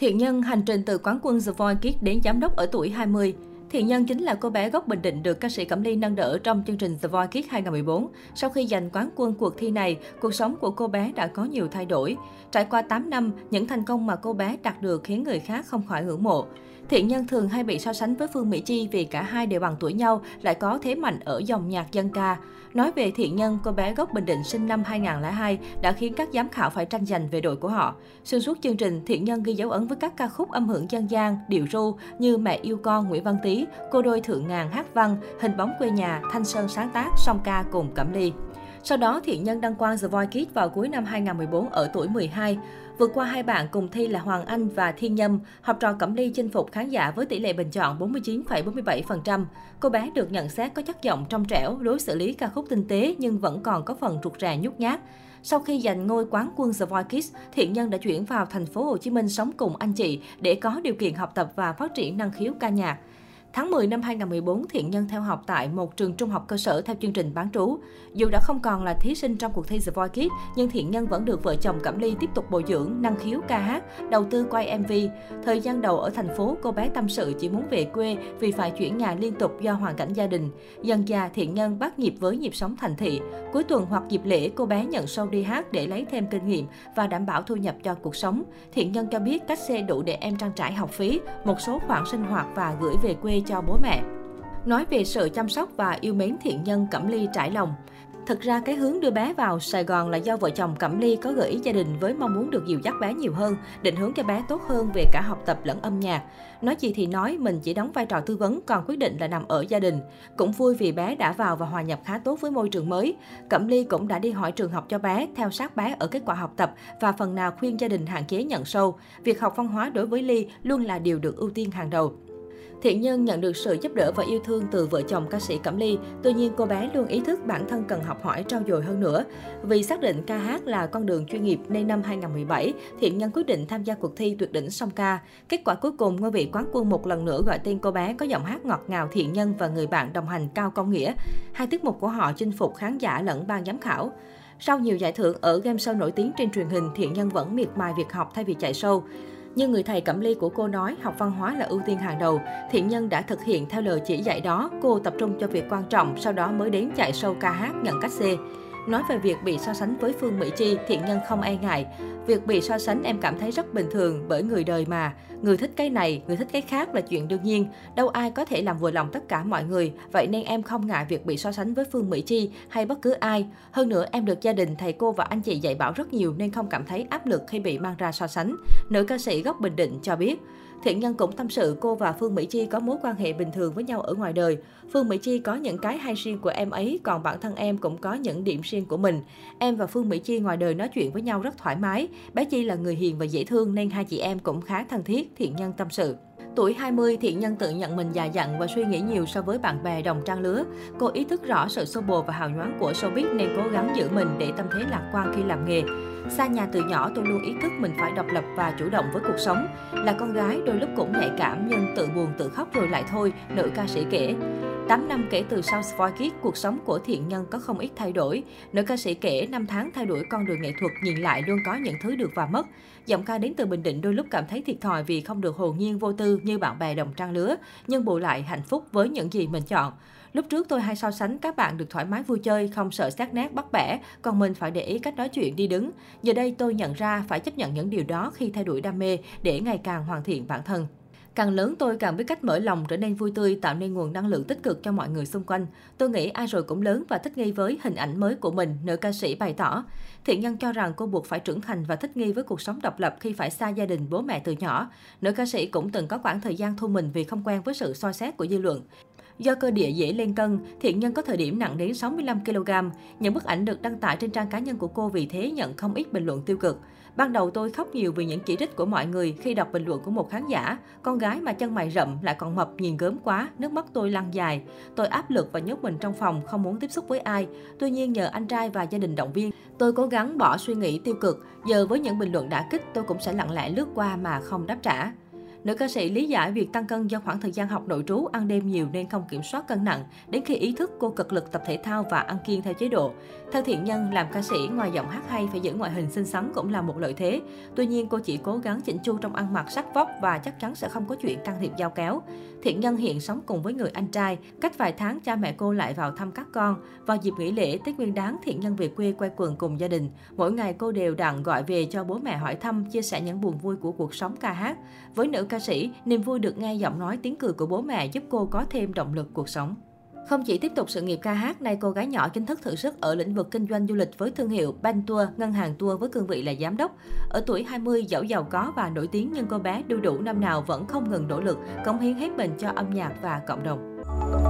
Thiện Nhân hành trình từ quán quân The Voice Kids đến giám đốc ở tuổi 20. Thiện Nhân chính là cô bé gốc Bình Định được ca sĩ Cẩm Ly nâng đỡ trong chương trình The Voice Kids 2014. Sau khi giành quán quân cuộc thi này, cuộc sống của cô bé đã có nhiều thay đổi. Trải qua 8 năm, những thành công mà cô bé đạt được khiến người khác không khỏi ngưỡng mộ. Thiện Nhân thường hay bị so sánh với Phương Mỹ Chi vì cả hai đều bằng tuổi nhau, lại có thế mạnh ở dòng nhạc dân ca. Nói về Thiện Nhân, cô bé gốc Bình Định sinh năm 2002 đã khiến các giám khảo phải tranh giành về đội của họ. Xuyên suốt chương trình, Thiện Nhân ghi dấu ấn với các ca khúc âm hưởng dân gian, điệu ru như Mẹ yêu con Nguyễn Văn Tý, Cô đôi Thượng Ngàn hát văn, Hình bóng quê nhà Thanh Sơn sáng tác, Song Ca cùng Cẩm Ly. Sau đó, Thiện Nhân đăng quang The Voice Kids vào cuối năm 2014 ở tuổi 12. Vượt qua hai bạn cùng thi là Hoàng Anh và Thiện Nhâm, học trò Cẩm Ly chinh phục khán giả với tỷ lệ bình chọn 49,47%. Cô bé được nhận xét có chất giọng trong trẻo, lối xử lý ca khúc tinh tế nhưng vẫn còn có phần rụt rè nhút nhát. Sau khi giành ngôi quán quân The Voice Kids, Thiện Nhân đã chuyển vào thành phố Hồ Chí Minh sống cùng anh chị để có điều kiện học tập và phát triển năng khiếu ca nhạc. Tháng 10 năm 2014, Thiện Nhân theo học tại một trường trung học cơ sở theo chương trình bán trú. Dù đã không còn là thí sinh trong cuộc thi The Voice Kids, nhưng Thiện Nhân vẫn được vợ chồng Cẩm Ly tiếp tục bồi dưỡng năng khiếu ca hát, đầu tư quay MV. Thời gian đầu ở thành phố, cô bé tâm sự chỉ muốn về quê vì phải chuyển nhà liên tục do hoàn cảnh gia đình. Dần dà, Thiện Nhân bắt nhịp với nhịp sống thành thị. Cuối tuần hoặc dịp lễ, cô bé nhận show đi hát để lấy thêm kinh nghiệm và đảm bảo thu nhập cho cuộc sống. Thiện Nhân cho biết cách xe đủ để em trang trải học phí, một số khoản sinh hoạt và gửi về quê cho bố mẹ. Nói về sự chăm sóc và yêu mến Thiện Nhân, Cẩm Ly trải lòng. Thực ra, cái hướng đưa bé vào Sài Gòn là do vợ chồng Cẩm Ly có gợi ý gia đình với mong muốn được dìu dắt bé nhiều hơn, định hướng cho bé tốt hơn về cả học tập lẫn âm nhạc. Nói gì thì nói, mình chỉ đóng vai trò tư vấn, còn quyết định là nằm ở gia đình. Cũng vui vì bé đã vào và hòa nhập khá tốt với môi trường mới. Cẩm Ly cũng đã đi hỏi trường học cho bé, theo sát bé ở kết quả học tập và phần nào khuyên gia đình hạn chế nhận show. Việc học văn hóa đối với Ly luôn là điều được ưu tiên hàng đầu. Thiện Nhân nhận được sự giúp đỡ và yêu thương từ vợ chồng ca sĩ Cẩm Ly, tuy nhiên cô bé luôn ý thức bản thân cần học hỏi trau dồi hơn nữa. Vì xác định ca hát là con đường chuyên nghiệp nên năm 2017, Thiện Nhân quyết định tham gia cuộc thi Tuyệt Đỉnh Song Ca. Kết quả cuối cùng, ngôi vị quán quân một lần nữa gọi tên cô bé có giọng hát ngọt ngào Thiện Nhân và người bạn đồng hành Cao Công Nghĩa. Hai tiết mục của họ chinh phục khán giả lẫn ban giám khảo. Sau nhiều giải thưởng ở game show nổi tiếng trên truyền hình, Thiện Nhân vẫn miệt mài việc học thay vì chạy show. Như người thầy Cẩm Ly của cô nói, học văn hóa là ưu tiên hàng đầu. Thiện Nhân đã thực hiện theo lời chỉ dạy đó, cô tập trung cho việc quan trọng, sau đó mới đến chạy show ca hát nhận cách C. Nói về việc bị so sánh với Phương Mỹ Chi, Thiện Nhân không e ngại. Việc bị so sánh em cảm thấy rất bình thường bởi người đời mà. Người thích cái này, người thích cái khác là chuyện đương nhiên. Đâu ai có thể làm vừa lòng tất cả mọi người. Vậy nên em không ngại việc bị so sánh với Phương Mỹ Chi hay bất cứ ai. Hơn nữa, em được gia đình, thầy cô và anh chị dạy bảo rất nhiều nên không cảm thấy áp lực khi bị mang ra so sánh. Nữ ca sĩ gốc Bình Định cho biết. Thiện Nhân cũng tâm sự cô và Phương Mỹ Chi có mối quan hệ bình thường với nhau ở ngoài đời. Phương Mỹ Chi có những cái hay riêng của em ấy, còn bản thân em cũng có những điểm riêng của mình. Em và Phương Mỹ Chi ngoài đời nói chuyện với nhau rất thoải mái. Bé Chi là người hiền và dễ thương nên hai chị em cũng khá thân thiết, Thiện Nhân tâm sự. Tuổi 20, Thiện Nhân tự nhận mình già dặn và suy nghĩ nhiều so với bạn bè đồng trang lứa. Cô ý thức rõ sự xô bồ và hào nhoáng của showbiz nên cố gắng giữ mình để tâm thế lạc quan khi làm nghề. Xa nhà từ nhỏ, tôi luôn ý thức mình phải độc lập và chủ động với cuộc sống. Là con gái, đôi lúc cũng nhạy cảm nhưng tự buồn tự khóc rồi lại thôi, nữ ca sĩ kể. 8 năm kể từ sau The Voice Kids, cuộc sống của Thiện Nhân có không ít thay đổi. Nữ ca sĩ kể, 5 tháng thay đổi con đường nghệ thuật, nhìn lại luôn có những thứ được và mất. Giọng ca đến từ Bình Định đôi lúc cảm thấy thiệt thòi vì không được hồn nhiên vô tư như bạn bè đồng trang lứa, nhưng bù lại hạnh phúc với những gì mình chọn. Lúc trước tôi hay so sánh các bạn được thoải mái vui chơi, không sợ sát nát bắt bẻ, còn mình phải để ý cách nói chuyện đi đứng. Giờ đây tôi nhận ra phải chấp nhận những điều đó khi thay đổi đam mê để ngày càng hoàn thiện bản thân. Càng lớn tôi càng biết cách mở lòng, trở nên vui tươi, tạo nên nguồn năng lượng tích cực cho mọi người xung quanh. Tôi nghĩ ai rồi cũng lớn và thích nghi với hình ảnh mới của mình, nữ ca sĩ bày tỏ. Thiện Nhân cho rằng cô buộc phải trưởng thành và thích nghi với cuộc sống độc lập khi phải xa gia đình bố mẹ từ nhỏ. Nữ ca sĩ cũng từng có khoảng thời gian thu mình vì không quen với sự soi xét của dư luận. Do cơ địa dễ lên cân, Thiện Nhân có thời điểm nặng đến 65 kg. Những bức ảnh được đăng tải trên trang cá nhân của cô vì thế nhận không ít bình luận tiêu cực. Ban đầu tôi khóc nhiều vì những chỉ trích của mọi người khi đọc bình luận của một khán giả. Con gái mà chân mày rậm lại còn mập, nhìn gớm quá, nước mắt tôi lăn dài. Tôi áp lực và nhốt mình trong phòng, không muốn tiếp xúc với ai. Tuy nhiên nhờ anh trai và gia đình động viên, tôi cố gắng bỏ suy nghĩ tiêu cực. Giờ với những bình luận đả kích, tôi cũng sẽ lặng lẽ lướt qua mà không đáp trả. Nữ ca sĩ lý giải việc tăng cân do khoảng thời gian học nội trú, ăn đêm nhiều nên không kiểm soát cân nặng. Đến khi ý thức, cô cực lực tập thể thao và ăn kiêng theo chế độ. Theo Thiện Nhân, làm ca sĩ ngoài giọng hát hay phải giữ ngoại hình xinh xắn cũng là một lợi thế. Tuy nhiên, cô chỉ cố gắng chỉnh chu trong ăn mặc, sắc vóc và chắc chắn sẽ không có chuyện can thiệp giao kéo. Thiện Nhân hiện sống cùng với người anh trai. Cách vài tháng, cha mẹ cô lại vào thăm các con. Vào dịp nghỉ lễ, Tết Nguyên Đán, Thiện Nhân về quê quay quần cùng gia đình. Mỗi ngày cô đều đặn gọi về cho bố mẹ hỏi thăm, chia sẻ những buồn vui của cuộc sống ca hát. Với nữ ca sĩ, niềm vui được nghe giọng nói, tiếng cười của bố mẹ giúp cô có thêm động lực cuộc sống. Không chỉ tiếp tục sự nghiệp ca hát, nay cô gái nhỏ chính thức thử sức ở lĩnh vực kinh doanh du lịch với thương hiệu Ban Tour, ngân hàng tour với cương vị là giám đốc. Ở tuổi 20, dẫu giàu có và nổi tiếng nhưng cô bé đu đủ năm nào vẫn không ngừng nỗ lực, cống hiến hết mình cho âm nhạc và cộng đồng.